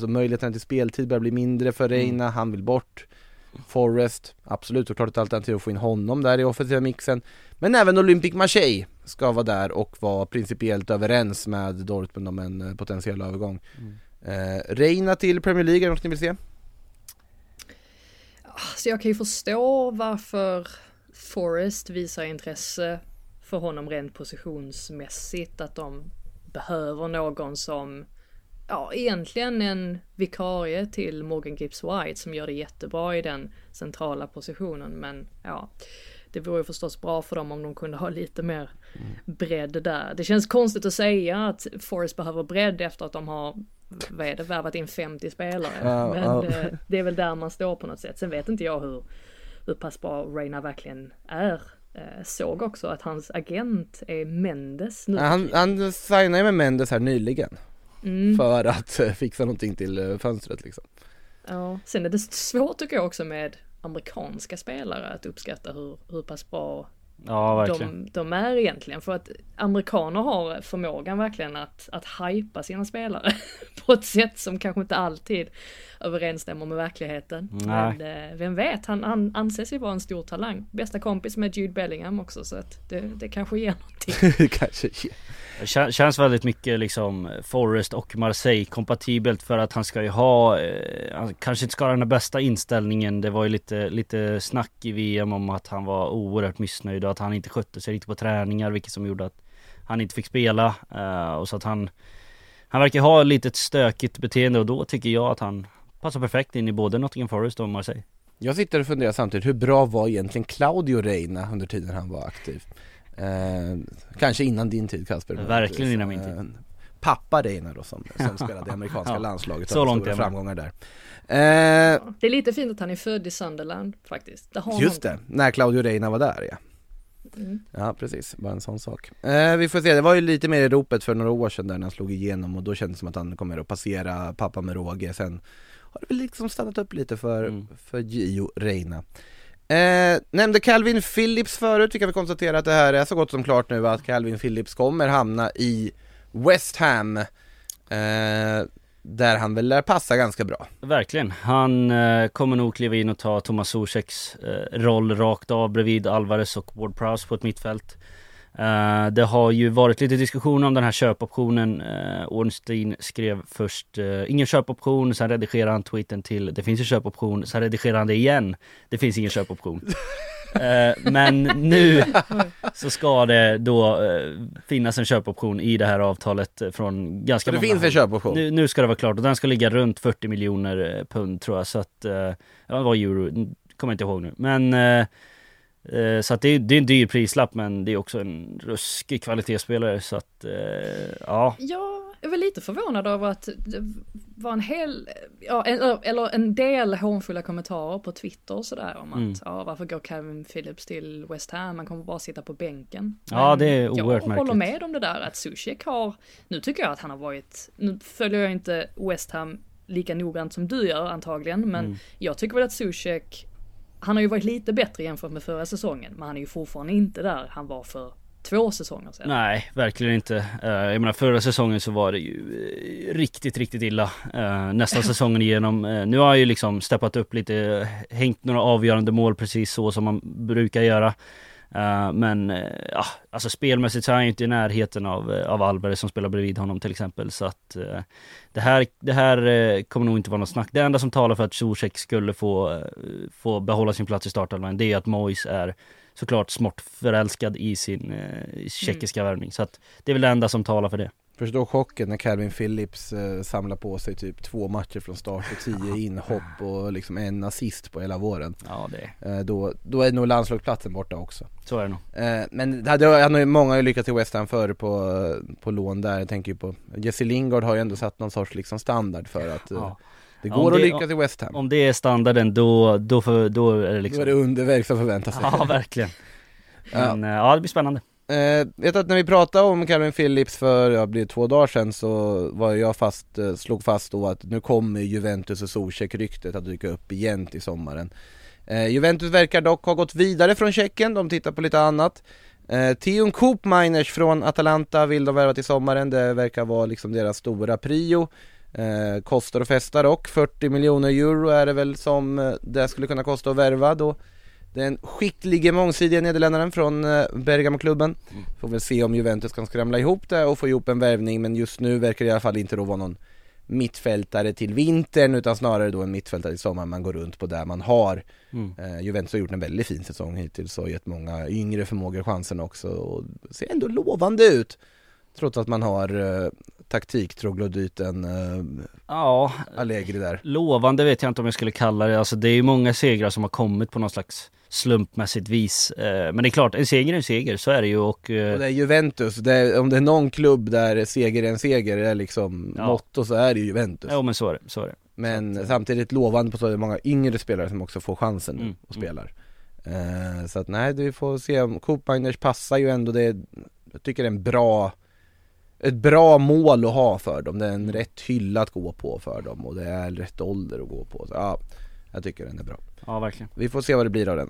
Möjligheten till speltid börjar bli mindre för Reina. Han vill bort. Forest, absolut såklart ett alternativ att få in honom där i offensiva mixen. Men även Olympic Marseille ska vara där och vara principiellt överens med Dortmund om en potentiell övergång. Reina till Premier League, är något ni vill se? Så jag kan ju förstå varför Forest visar intresse för honom rent positionsmässigt att de behöver någon som egentligen en vikarie till Morgan Gibbs-White som gör det jättebra i den centrala positionen men det vore ju förstås bra för dem om de kunde ha lite mer bredd där. Det känns konstigt att säga att Forest behöver bredd efter att de har värvat in 50 spelare. Men det är väl där man står på något sätt. Sen vet inte jag hur pass bra Reina verkligen är. Såg också att hans agent är Mendes nu. Han signade med Mendes här nyligen för att fixa någonting till fönstret liksom. Ja, sen är det svårt tycker jag också med amerikanska spelare att uppskatta hur pass bra de är egentligen, för att amerikaner har förmågan verkligen att hypa sina spelare på ett sätt som kanske inte alltid överensstämmer med verkligheten. Nej. Men vem vet, han anses ju vara en stor talang, bästa kompis med Jude Bellingham också, så att det kanske ger någonting. Det känns väldigt mycket liksom Forest och Marseille kompatibelt, för att han ska ju ha han kanske inte ska ha den bästa inställningen. Det var ju lite snack i VM om att han var oerhört missnöjd och att han inte skötte sig riktigt på träningar, vilket som gjorde att han inte fick spela, och så att han verkar ha lite ett stökigt beteende, och då tycker jag att han passar perfekt in i både Nottingham Forest och Marseille. Jag sitter och funderar samtidigt, hur bra var egentligen Claudio Reina under tiden han var aktiv? Kanske innan din tid, Kasper. Verkligen innan min tid. Pappa Reina då som spelade i amerikanska landslaget. Så långt stora framgångar där. Det är lite fint att han är född i Sunderland faktiskt. När Claudio Reina var där, ja. Mm. Ja, precis. Bara en sån sak. Vi får se, det var ju lite mer i ropet för några år sedan där han slog igenom, och då kändes det som att han kommer att passera pappa med råge. Sen har det väl liksom stannat upp lite för Gio Reina. Nämnde Calvin Phillips förut. Vi kan konstatera att det här är så gott som klart nu, att Calvin Phillips kommer hamna i West Ham, där han väl lär passa ganska bra. Verkligen. Han kommer nog kliva in och ta Thomas Zuzeks roll rakt av bredvid Alvarez och Ward-Prowse på ett mittfält. Det har ju varit lite diskussion om den här köpoptionen. Ornstein skrev först ingen köpoption, sen redigerade han tweeten till det finns en köpoption, sen redigerade han det igen, det finns ingen köpoption. Men nu så ska det då finnas en köpoption i det här avtalet från ganska många. Det finns en köpoption. Nu ska det vara klart, och den ska ligga runt 40 miljoner pund tror jag, så att det var euro, kommer inte ihåg nu. Men så att det är en dyr prislapp, men det är också en ruskig kvalitetsspelare, så att ja. Jag var lite förvånad över att det var en del hånfulla kommentarer på Twitter och sådär om att varför går Calvin Phillips till West Ham? Man kommer bara sitta på bänken. Ja, det är oerhört märkligt. Jag håller med om det där att Zuzek nu tycker jag att han har varit, nu följer jag inte West Ham lika noggrant som du gör antagligen, men jag tycker väl att Zuzek, han har ju varit lite bättre jämfört med förra säsongen, men han är ju fortfarande inte där han var för 2 säsonger sedan. Nej, verkligen inte. Jag menar, förra säsongen så var det ju riktigt, riktigt illa. Nästa säsongen igenom. Nu har jag ju liksom steppat upp lite, hängt några avgörande mål precis så som man brukar göra. Men alltså spelmässigt så är han ju inte i närheten av Alvarez som spelar bredvid honom till exempel. Så att det här kommer nog inte vara något snack. Det enda som talar för att Zuzek skulle få behålla sin plats i startelvan, det är att Moyes är såklart smart förälskad i sin tjeckiska värvning. Så att det är väl det enda som talar för det. Förstår chocken när Calvin Phillips samlar på sig typ 2 matcher från start och 10 inhopp och liksom en assist på hela våren. Ja, det. Då är nog landslagsplatsen borta också. Så är det nog. Men han har ju många lyckats i West Ham förr på lån där. Jag tänker ju på Jesse Lingard har ju ändå satt någon sorts liksom standard för att... Det går att lyckas i West Ham. Om det är standarden, då är det liksom... Då är det underverk som förväntar sig. Ja, verkligen. Men, det blir spännande. Vet att när vi pratade om Calvin Phillips för blir 2 dagar sedan, så var jag slog fast då att nu kommer Juventus och Zuzek-ryktet att dyka upp igen till sommaren. Juventus verkar dock ha gått vidare från Tjeckien. De tittar på lite annat. Theon Koopmeiners från Atalanta vill de värva till sommaren. Det verkar vara liksom deras stora prio. Kostar och festar, och 40 miljoner euro är det väl som det skulle kunna kosta att värva då. Den skicklige, mångsidiga nederländaren från Bergamo-klubben. Får väl se om Juventus kan skramla ihop det och få ihop en värvning, men just nu verkar det i alla fall inte då vara någon mittfältare till vintern, utan snarare då en mittfältare i sommar. Man går runt på där man har. Juventus har gjort en väldigt fin säsong hittills och gett många yngre förmågor chansen också, och ser ändå lovande ut. Trots att man har taktiktroglodyten Allegri där. Lovande vet jag inte om jag skulle kalla det. Alltså, det är ju många segrar som har kommit på någon slags slumpmässigt vis. Men det är klart, en seger är en seger. Så är det ju. Och det är Juventus. Det är, om det är någon klubb där seger är en seger, det är liksom motto, så är det Juventus. Ja, men så är det. Så är det. Men så, samtidigt lovande på så det många yngre spelare som också får chansen och spelar. Så att nej, vi får se om Koopmeiners passar ju ändå. Det är, jag tycker det är en bra... ett bra mål att ha för dem. Det är en rätt hylla att gå på för dem. Och det är rätt ålder att gå på. Så, ja, jag tycker den är bra. Ja, verkligen. Vi får se vad det blir av den.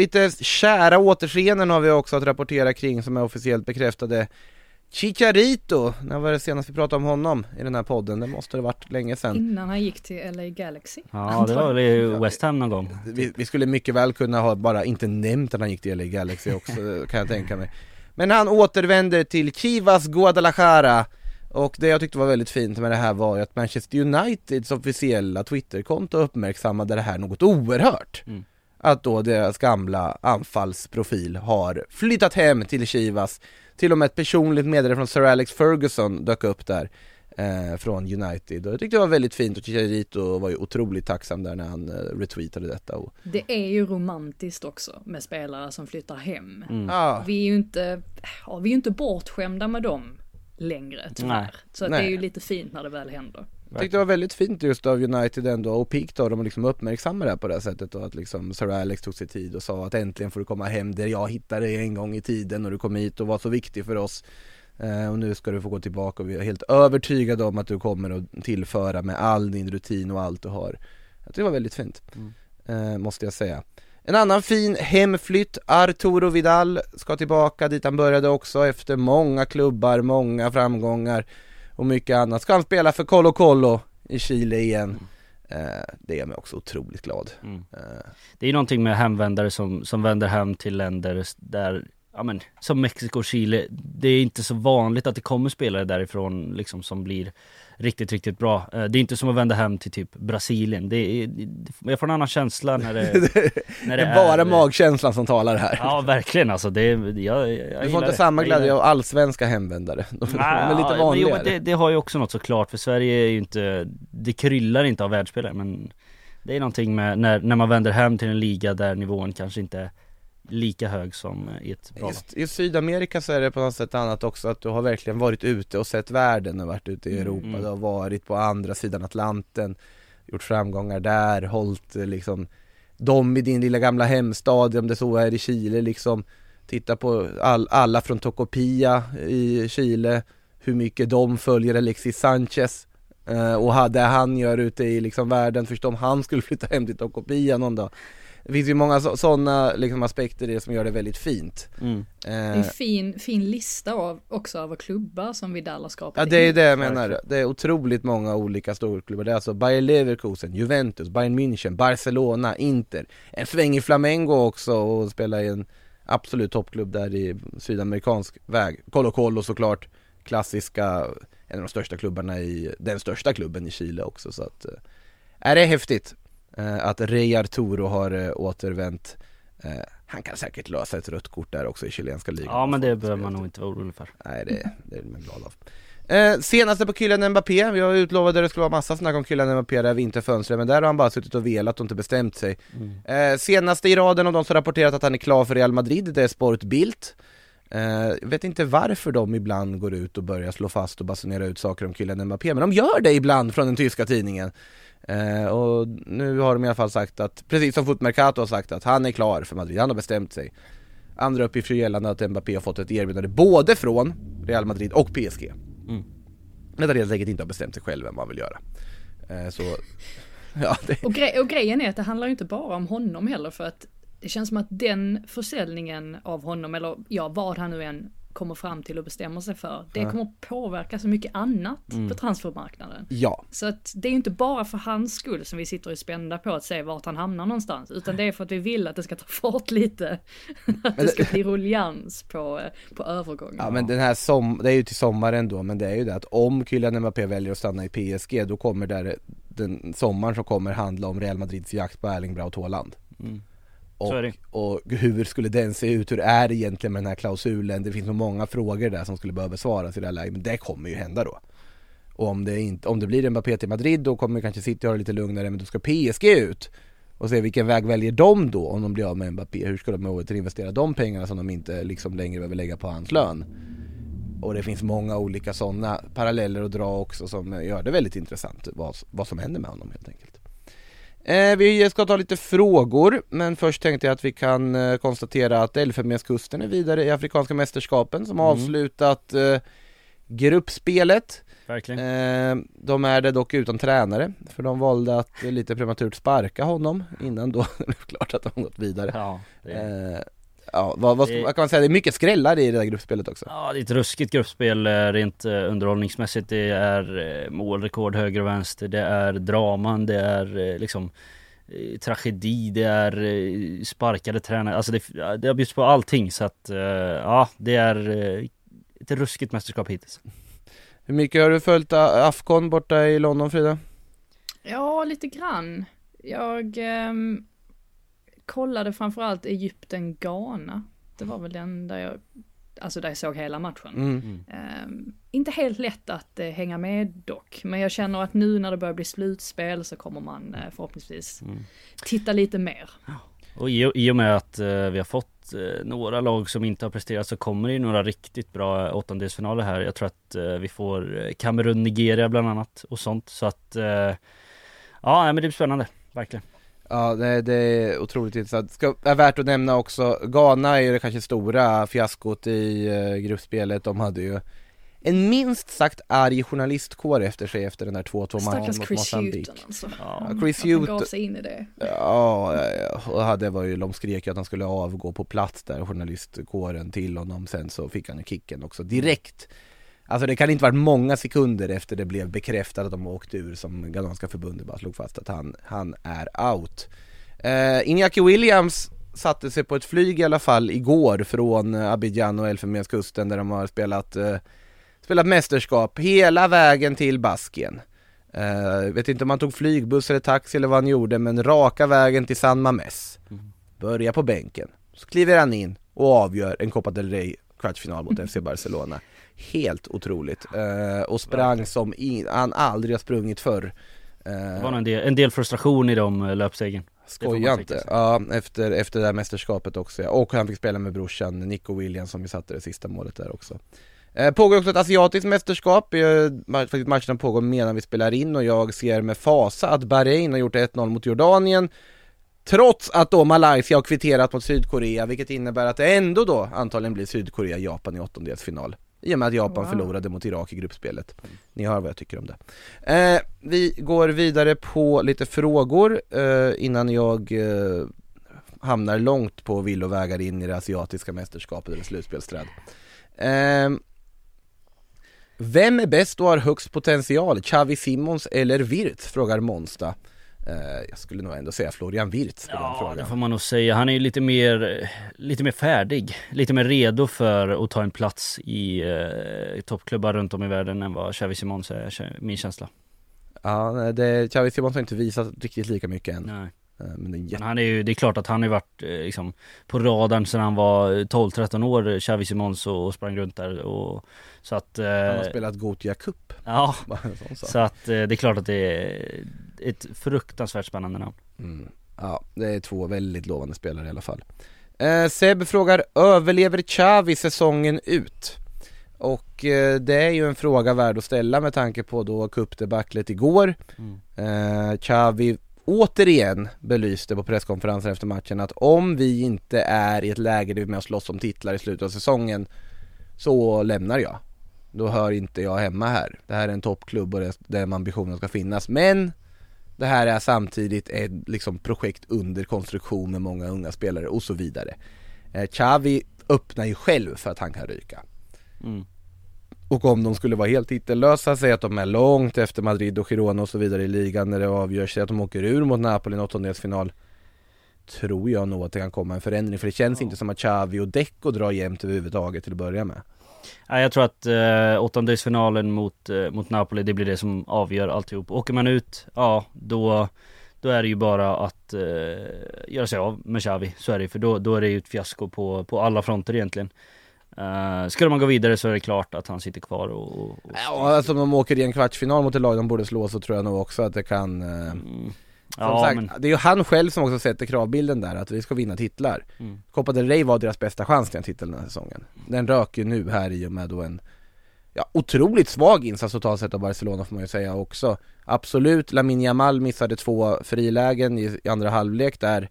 Lite kära återseenden har vi också att rapportera kring som är officiellt bekräftade. Chicharito, när var det senast vi pratade om honom i den här podden? Det måste ha varit länge sedan. Innan han gick till LA Galaxy. Ja, det var väl West Ham någon gång. Vi skulle mycket väl kunna ha bara inte nämnt att han gick till LA Galaxy också, kan jag tänka mig. Men han återvänder till Chivas Guadalajara. Och det jag tyckte var väldigt fint med det här var att Manchester Uniteds officiella Twitterkonto uppmärksammade det här något oerhört. Mm. Att då deras gamla anfallsprofil har flyttat hem till Chivas. Till och med ett personligt meddelande från Sir Alex Ferguson dök upp där från United. Och jag tyckte det var väldigt fint, och Chicharito var ju otroligt tacksam där när han retweetade detta. Det är ju romantiskt också med spelare som flyttar hem. Mm. Ah. Vi är ju inte bortskämda med dem längre tyvärr. Nej. Så att det är ju lite fint när det väl händer. Jag tyckte det var väldigt fint just av United ändå och pikt av dem och liksom uppmärksamma det här på det här sättet, och att liksom Sir Alex tog sig tid och sa att äntligen får du komma hem där jag hittade dig en gång i tiden och du kom hit och var så viktig för oss, och nu ska du få gå tillbaka och vi är helt övertygade om att du kommer att tillföra med all din rutin och allt du har. Det var väldigt fint, måste jag säga. En annan fin hemflytt, Arturo Vidal ska tillbaka dit han började också efter många klubbar, många framgångar och mycket annat. Ska han spela för Colo Colo i Chile igen? Det gör mig också otroligt glad. Mm. Det är ju någonting med hemvändare som vänder hem till länder där, ja men, som Mexiko och Chile. Det är inte så vanligt att det kommer spelare därifrån liksom, som blir riktigt, riktigt bra. Det är inte som att vända hem till typ Brasilien. Jag får en annan känsla när det är bara magkänslan som talar här. Ja, verkligen. Alltså, jag får inte samma glädje av allsvenska hemvändare. De är lite vanligare. Men det har ju också något såklart, för Sverige är ju inte, det kryllar inte av världsspelare, men det är någonting med när man vänder hem till en liga där nivån kanske inte är lika hög som i ett bra. I Sydamerika så är det på något sätt annat också, att du har verkligen varit ute och sett världen och varit ute i Europa. Du har varit på andra sidan Atlanten, gjort framgångar där, hållit liksom dem i din lilla gamla hemstad, om det så är i Chile liksom. Titta på alla från Tocopilla i Chile, hur mycket de följer Alexis Sanchez och det han gör ute i liksom världen. Först om han skulle flytta hem till Tocopilla någon dag. Det finns ju många sådana liksom aspekter i det som gör det väldigt fint. Det är en fin lista också av klubbar som Vidal har skapat. Ja, det är det jag menar. Det är otroligt många olika storklubbar. Det är alltså Bayer Leverkusen, Juventus, Bayern München, Barcelona, Inter. En sväng i Flamengo också och spelar i en absolut toppklubb där i sydamerikansk väg. Colo Colo såklart, klassiska, en av de största klubbarna i den största klubben i Chile också. Så att, är det häftigt att Rey Arturo har återvänt. Han kan säkert lösa ett rött kort där också i chilenska ligan. Ja, men det behöver man nog inte vara orolig för. Nej, det är man glad av. Senaste på Kylian Mbappé. Vi har utlovat att det skulle vara massa snack om Kylian Mbappé där vinterfönstret, men där har han bara suttit och velat och inte bestämt sig. Senaste i raden av de som rapporterat att han är klar för Real Madrid, det är Sport Bild. Vet inte varför de ibland går ut och börjar slå fast och basunera ut saker om Kylian Mbappé, men de gör det ibland från den tyska tidningen. Och nu har de i alla fall sagt att, precis som Footmercato har sagt, att han är klar för Madrid, han har bestämt sig. Andra uppgifter gällande att Mbappé har fått ett erbjudande både från Real Madrid och PSG. Men det helt enkelt inte har bestämt sig själv vad man vill göra. Så, ja, det... och grejen är att det handlar ju inte bara om honom heller, för att det känns som att den försäljningen av honom, eller ja, vad han nu än kommer fram till och bestämmer sig för, det kommer påverka så mycket annat på transfermarknaden. Ja. Så att det är ju inte bara för hans skull som vi sitter och spända på att se vart han hamnar någonstans, utan det är för att vi vill att det ska ta fart lite. Att det ska bli ruljans på övergången. Ja, men den här det är ju till sommaren då, men det är ju det att om Kylian Mbappé väljer att stanna i PSG, då kommer den sommaren som kommer handla om Real Madrids jakt på Erling Braut Haaland. Mm. Och hur skulle den se ut? Hur är det egentligen med den här klausulen? Det finns nog många frågor där som skulle behöva besvaras i det här läget. Men det kommer ju hända då. Och om det blir Mbappé till Madrid, då kommer kanske City ha det lite lugnare, men då ska PSG ut och se vilken väg väljer de då om de blir av med Mbappé. Hur ska de återinvestera de pengarna som de inte liksom längre behöver lägga på hans lön? Och det finns många olika sådana paralleller att dra också som gör det väldigt intressant vad som händer med honom helt enkelt. Vi ska ta lite frågor, men först tänkte jag att vi kan konstatera att Elfenbenskusten är vidare i Afrikanska mästerskapen som har avslutat gruppspelet. Verkligen. De är det dock utan tränare, för de valde att lite prematurt sparka honom innan då det blev klart att de har gått vidare. Ja, det är... vad kan man säga? Det är mycket skrällar i det där gruppspelet också. Ja, det är ett ruskigt gruppspel rent underhållningsmässigt. Det är målrekord höger och vänster, det är draman, det är liksom tragedi, det är sparkade tränare. Alltså det har bjudits på allting, så att ja, det är ett ruskigt mästerskap hittills. Hur mycket har du följt Afcon borta i London, Frida? Ja, lite grann. Jag... kollade framförallt Egypten-Ghana. Det var väl den där jag såg hela matchen. Inte helt lätt att hänga med dock. Men jag känner att nu när det börjar bli slutspel så kommer man förhoppningsvis titta lite mer. Och i och med att vi har fått några lag som inte har presterat, så kommer det ju några riktigt bra åttondelsfinaler här. Jag tror att vi får Kamerun-Nigeria bland annat och sånt. Så att ja, men det blir spännande, verkligen. Ja, det är otroligt intressant. Det är värt att nämna också, Ghana är det kanske stora fiaskot i gruppspelet. De hade ju en minst sagt arg journalistkår efter sig efter den där 2-2 matchen mot Mozambique. Alltså. Ja, Chris Hughton gav sig in i det. Ja, det var ju, de skrek att han skulle avgå på plats där, journalistkåren till honom. Sen så fick han ju kicken också direkt. Alltså det kan inte varit många sekunder efter det blev bekräftat att de åkte ur som ghananska förbundet bara slog fast att han är out. Iñaki Williams satte sig på ett flyg i alla fall igår från Abidjan och Elfenbenskusten där de har spelat mästerskap hela vägen till Baskien. Vet inte om han tog flygbuss eller taxi eller vad han gjorde, men raka vägen till San Mamés. Börja på bänken. Så kliver han in och avgör en Copa del Rey kvartsfinal mot FC Barcelona. Helt otroligt. Och sprang som han aldrig har sprungit förr. Det var en del frustration i de löpstegen. Skojar inte. Ja, efter det här mästerskapet också. Ja. Och han fick spela med brorsan Nico Williams som vi satte det sista målet där också. Pågår också ett asiatiskt mästerskap. Faktiskt matchen pågår medan vi spelar in, och jag ser med fasa att Bahrain har gjort 1-0 mot Jordanien. Trots att då Malaysia har kvitterat mot Sydkorea, vilket innebär att det ändå då antagligen blir Sydkorea-Japan i åttondelsfinal. I och med att Japan förlorade mot Irak i gruppspelet. Ni hör vad jag tycker om det. Vi går vidare på lite frågor innan jag hamnar långt på villovägar in i det asiatiska mästerskapet eller slutspelsträd. Vem är bäst och har högst potential? Xavi Simons eller Wirtz? Frågar Monsta. Jag skulle nog ändå säga Florian Wirtz på den frågan. Ja, det får man nog säga. Han är ju lite mer färdig, lite mer redo för att ta en plats i toppklubbar runt om i världen än vad Xavi Simons är, min känsla. Ja, Xavi Simons har inte visat riktigt lika mycket än. Nej. Men det är klart att han har varit liksom på radarn sedan han var 12-13 år, Xavi Simons, och sprang runt där, och så att han har spelat Gothia Cup. Ja. Så att det är klart att det är ett fruktansvärt spännande namn. Ja, det är två väldigt lovande spelare i alla fall. Seb frågar: överlever Xavi säsongen ut? Och det är ju en fråga värd att ställa med tanke på då cupdebaclet igår. Xavi återigen belyste på presskonferensen efter matchen att om vi inte är i ett läge där vi är med och slåss om titlar i slutet av säsongen, så lämnar jag. Då hör inte jag hemma här. Det här är en toppklubb och det är där ambitionen ska finnas. Men Det här är samtidigt ett liksom projekt under konstruktion med många unga spelare och så vidare. Xavi öppnar ju själv för att han kan ryka. Mm. Och om de skulle vara helt titellösa, säg att de är långt efter Madrid och Girona och så vidare i ligan när det avgörs, sig att de åker ur mot Napoli i åttondelsfinal, tror jag nog att det kan komma en förändring. För det känns inte som att Xavi och Deco drar jämnt överhuvudtaget till att börja med. Jag tror att åttondelsfinalen mot Napoli, det blir det som avgör alltihop. Åker man ut, ja, då är det ju bara att göra sig av med Xavi. Så är det, för då är det ju ett fiasko på alla fronter egentligen. Skulle man gå vidare så är det klart att han sitter kvar och... Ja, alltså om de åker i en kvartsfinal mot ett lag de borde slå, så tror jag nog också att det kan... Som sagt, det är ju han själv som också sätter kravbilden där, att vi ska vinna titlar. Copa del Rey var deras bästa chans till en titel den här säsongen. Den rök ju nu här i och med då en otroligt svag insats totalt sett av Barcelona, får man ju säga också. Absolut, Lamine Yamal missade 2 frilägen i andra halvlek där.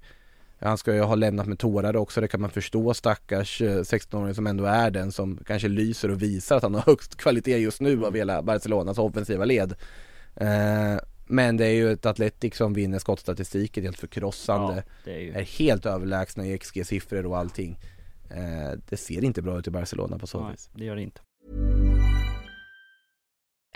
Han ska ju ha lämnat med tårar också, det kan man förstå, stackars 16-åring som ändå är den som kanske lyser och visar att han har högst kvalitet just nu av hela Barcelonas offensiva led. Men det är ju ett Atletico som vinner skottstatistiken helt förkrossande. Ja, är helt överlägsna i XG-siffror och allting. Det ser inte bra ut i Barcelona på så vis. Det gör det inte.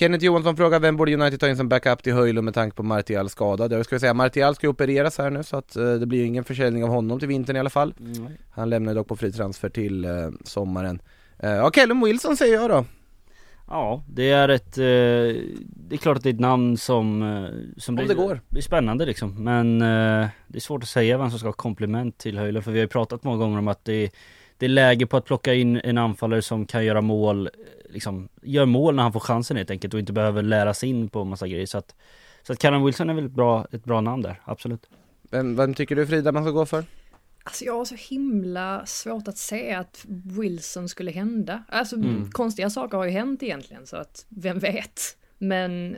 Kenneth Johansson frågar, vem borde United ta in som backup till Höjlund med tanke på Martial skada? Jag skulle säga Martial ska opereras här nu, så att det blir ingen försäljning av honom till vintern i alla fall. Han lämnar dock på fri transfer till sommaren. Callum Wilson säger jag då. Ja, det är ett det är klart att det är ett namn som blir spännande liksom, men det är svårt att säga vem som ska ha komplement till Höjlund, för vi har ju pratat många gånger om att det är läge på att plocka in en anfallare som kan göra mål, liksom, gör mål när han får chansen helt enkelt och inte behöver lära sig in på massa grejer. Så att Callum Wilson är väl ett bra namn där, absolut. Vem tycker du, Frida, man ska gå för? Alltså jag har så himla svårt att säga att Wilson skulle hända. Alltså konstiga saker har ju hänt egentligen, så att vem vet. Men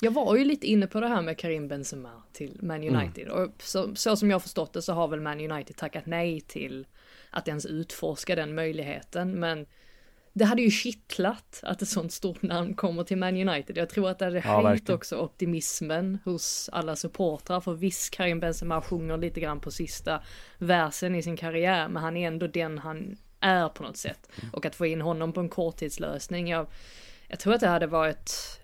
jag var ju lite inne på det här med Karim Benzema till Man United. Och så som jag har förstått det så har väl Man United tackat nej till att ens utforska den möjligheten. Men det hade ju kittlat att ett sånt stort namn kommer till Man United. Jag tror att det hade höjt också optimismen hos alla supportrar. För visst, Karim Benzema sjunger lite grann på sista versen i sin karriär. Men han är ändå den han är på något sätt. Och att få in honom på en korttidslösning... Jag tror att det hade varit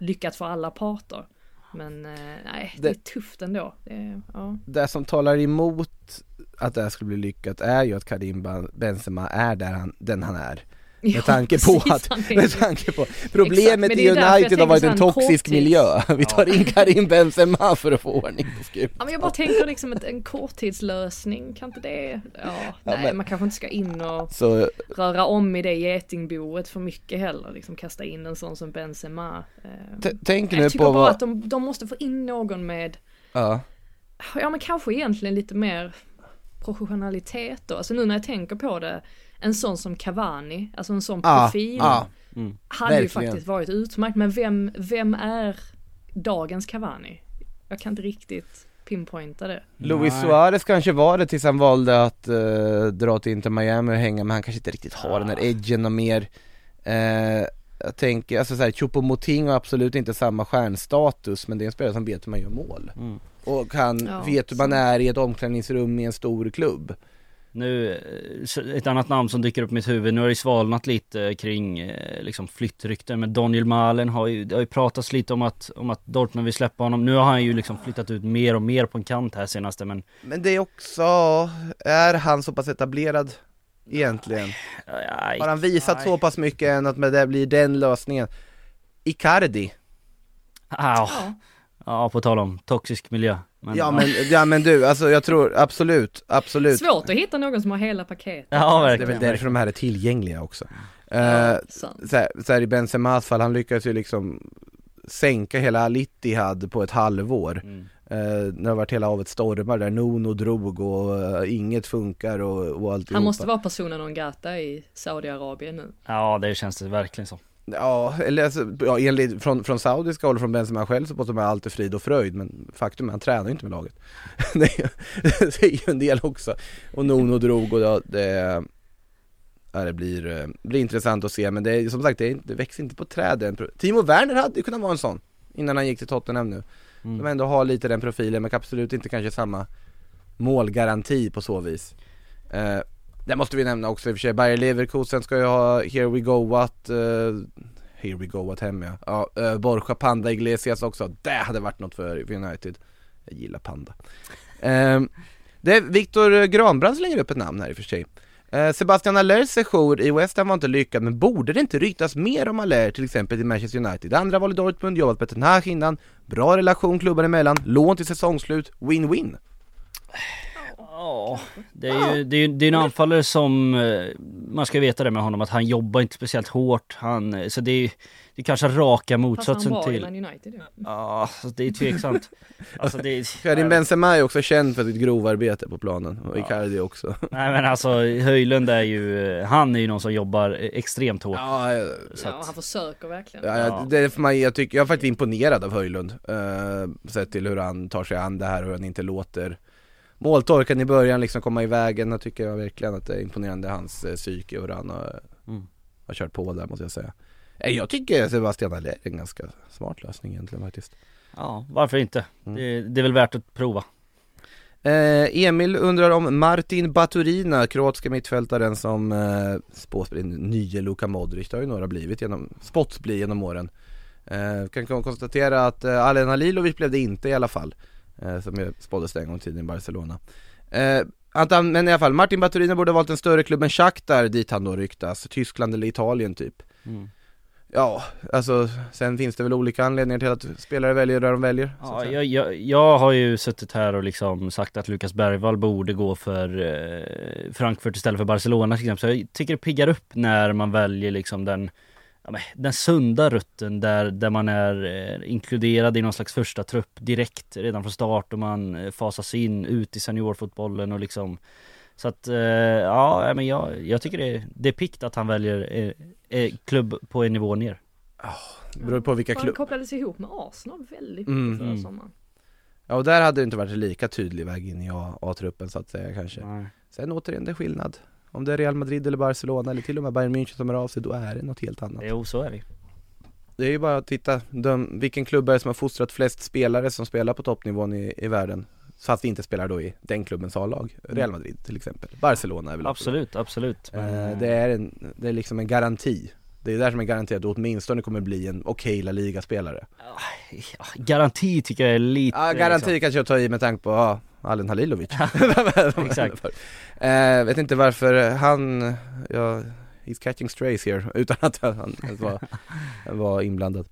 lyckat för alla parter. Men nej, det är tufft ändå. Det som talar emot att det här skulle bli lyckat är ju att Karim Benzema är den han är. Med tanke på problemet i United har varit en toxisk miljö. Vi tar in Karim Benzema för att få ordning på skutan. Ja, men jag bara tänker liksom att en korttidslösning, kan inte det... man kanske inte ska in och röra om i det getingboet för mycket heller. Liksom kasta in en sån som Benzema. Jag tycker att de måste få in någon med... Ja, men kanske egentligen lite mer professionalitet då. Alltså nu när jag tänker på det... En sån som Cavani, alltså en sån profil hade verkligen ju faktiskt varit utmärkt. Men vem är dagens Cavani? Jag kan inte riktigt pinpointa det. Luis Suarez kanske var det tills han valde att dra till Inter Miami och hänga, men han kanske inte riktigt har den här edgen och mer. Jag tänker, alltså såhär, Choupo-Moting har absolut inte samma stjärnstatus, men det är en spelare som vet hur man gör mål. Och han vet hur man är i ett omklädningsrum i en stor klubb. Nu, ett annat namn som dyker upp i mitt huvud, nu har det svalnat lite kring liksom flyttrykten, men Daniel Malen har ju pratats lite om att Dortmund vill släppa honom. Nu har han ju liksom flyttat ut mer och mer på en kant här senaste, men det är också, är han så pass etablerad egentligen? Har han visat så pass mycket än att med det blir den lösningen? Icardi. Ja, på tal om toxisk miljö. Men du, alltså jag tror absolut. Svårt att hitta någon som har hela paketet. Ja, verkligen. Det är väl därför de här är tillgängliga också. Så här i Benzemas fall, han lyckas ju liksom sänka hela Al-Ittihad på ett halvår. När det har varit hela havet stormar där Nuno drog och inget funkar och allt. Han måste vara personen non grata i Saudiarabien nu. Ja, det känns det verkligen så. Ja, eller alltså, ja, enligt från saudiska håll, från Benzema själv, så påstår man alltid frid och fröjd, men faktum är han tränar inte med laget. Det är ju en del också. Och Nuno drog och det blir intressant att se, men det är, som sagt, det växer inte på träden. Timo Werner hade kunnat vara en sån innan han gick till Tottenham nu. De ändå har lite den profilen, men absolut inte kanske samma målgaranti på så vis. Det måste vi nämna också i och för sig. Bayer Leverkusen ska ju ha Here We Go What hem, ja. Borja Panda Iglesias också. Det hade varit något för United. Jag gillar Panda. Det är Viktor Granbrand som lägger upp ett namn här i och för sig. Sebastian Allers sejour i West Ham var inte lyckad, men borde det inte ryktas mer om Aller till exempel i Manchester United? Andra var i Dortmund, jobbat på Ten Hag innan, bra relation klubbar emellan, lån till säsongslut, win-win. Ja, det är en anfallare som man ska veta det med honom, att han jobbar inte speciellt hårt. Så det är kanske raka motsatsen till. United, ja, så det är tveksamt. Alltså Karim Benzema är också känd för sitt grovarbete på planen, och Icardi också. Nej, men alltså Höjlund är ju någon som jobbar extremt hårt. Ja, han försöker verkligen. Ja, det är för mig, jag är faktiskt imponerad av Höjlund, sett till hur han tar sig an det här, hur han inte låter måltorkan i början liksom komma i vägen. Jag tycker verkligen att det är imponerande, hans psyke, och han har kört på där, måste jag säga. Jag tycker Sebastian Haller är en ganska smart lösning egentligen faktiskt. Ja, varför inte? Det är väl värt att prova. Emil undrar om Martin Baturina, kroatiska mittfältaren som spås bli nya Luka Modric. Det har ju några blivit genom åren. Kan konstatera att Alen Halilovic blev det inte i alla fall. Som spåddes en gång tiden i Barcelona. Men i alla fall, Martin Baturina borde ha valt en större klubb än Shakhtar, dit han då ryktas, Tyskland eller Italien typ. Ja, alltså sen finns det väl olika anledningar till att spelare väljer där de väljer. Ja, jag har ju suttit här och liksom sagt att Lucas Bergvall borde gå för Frankfurt istället för Barcelona till exempel. Så jag tycker det piggar upp när man väljer liksom den sunda rutten där man är inkluderad i någon slags första trupp direkt redan från start, och man fasas in ut i seniorfotbollen och liksom, så att men jag tycker det är pikt att han väljer klubb på en nivå ner. Beror på vilka klubb. Han kopplades ihop med Arsenal väldigt mycket förra sommaren. Ja, och där hade det inte varit lika tydlig väg in i A-truppen så att säga kanske. Nej. Sen återigen, det är skillnad. Om det är Real Madrid eller Barcelona eller till och med Bayern München som är av sig, då är det något helt annat. Jo, så är det. Det är ju bara att titta vilken klubb är det som har fostrat flest spelare som spelar på toppnivån i världen. Så att vi inte spelar då i den klubbens A-lag. Real Madrid till exempel. Barcelona är väl absolut. Det är liksom en garanti. Det är där som är garanterat att åtminstone kommer bli en okej La Liga-spelare. Garanti tycker jag är lite... Ja, garanti liksom. Kanske jag tar i med tanke på... Alen Halilovic. Exakt. Vet inte varför han... Ja, he's catching strays here. Utan att han var inblandad.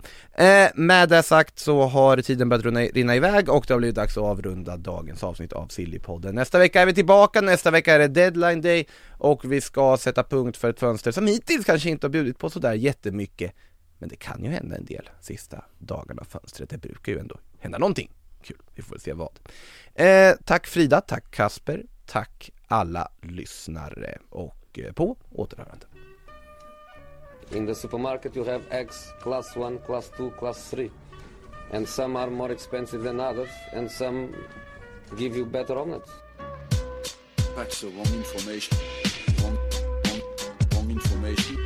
Med det sagt så har tiden börjat rinna iväg. Och det har blivit dags att avrunda dagens avsnitt av Sillypodden. Nästa vecka är vi tillbaka. Nästa vecka är det deadline day. Och vi ska sätta punkt för ett fönster som hittills kanske inte har bjudit på sådär jättemycket. Men det kan ju hända en del sista dagarna av fönstret. Det brukar ju ändå hända någonting. Kul. Vi får se vad. Tack Frida, tack Kasper, tack alla lyssnare och på återhörande. In the supermarket you have eggs class 1, class 2, class 3. And some are more expensive than others and some give you better omelets. That's the wrong information. Wrong information.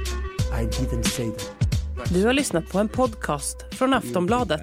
I didn't say that. Du har lyssnat på en podcast från Aftonbladet.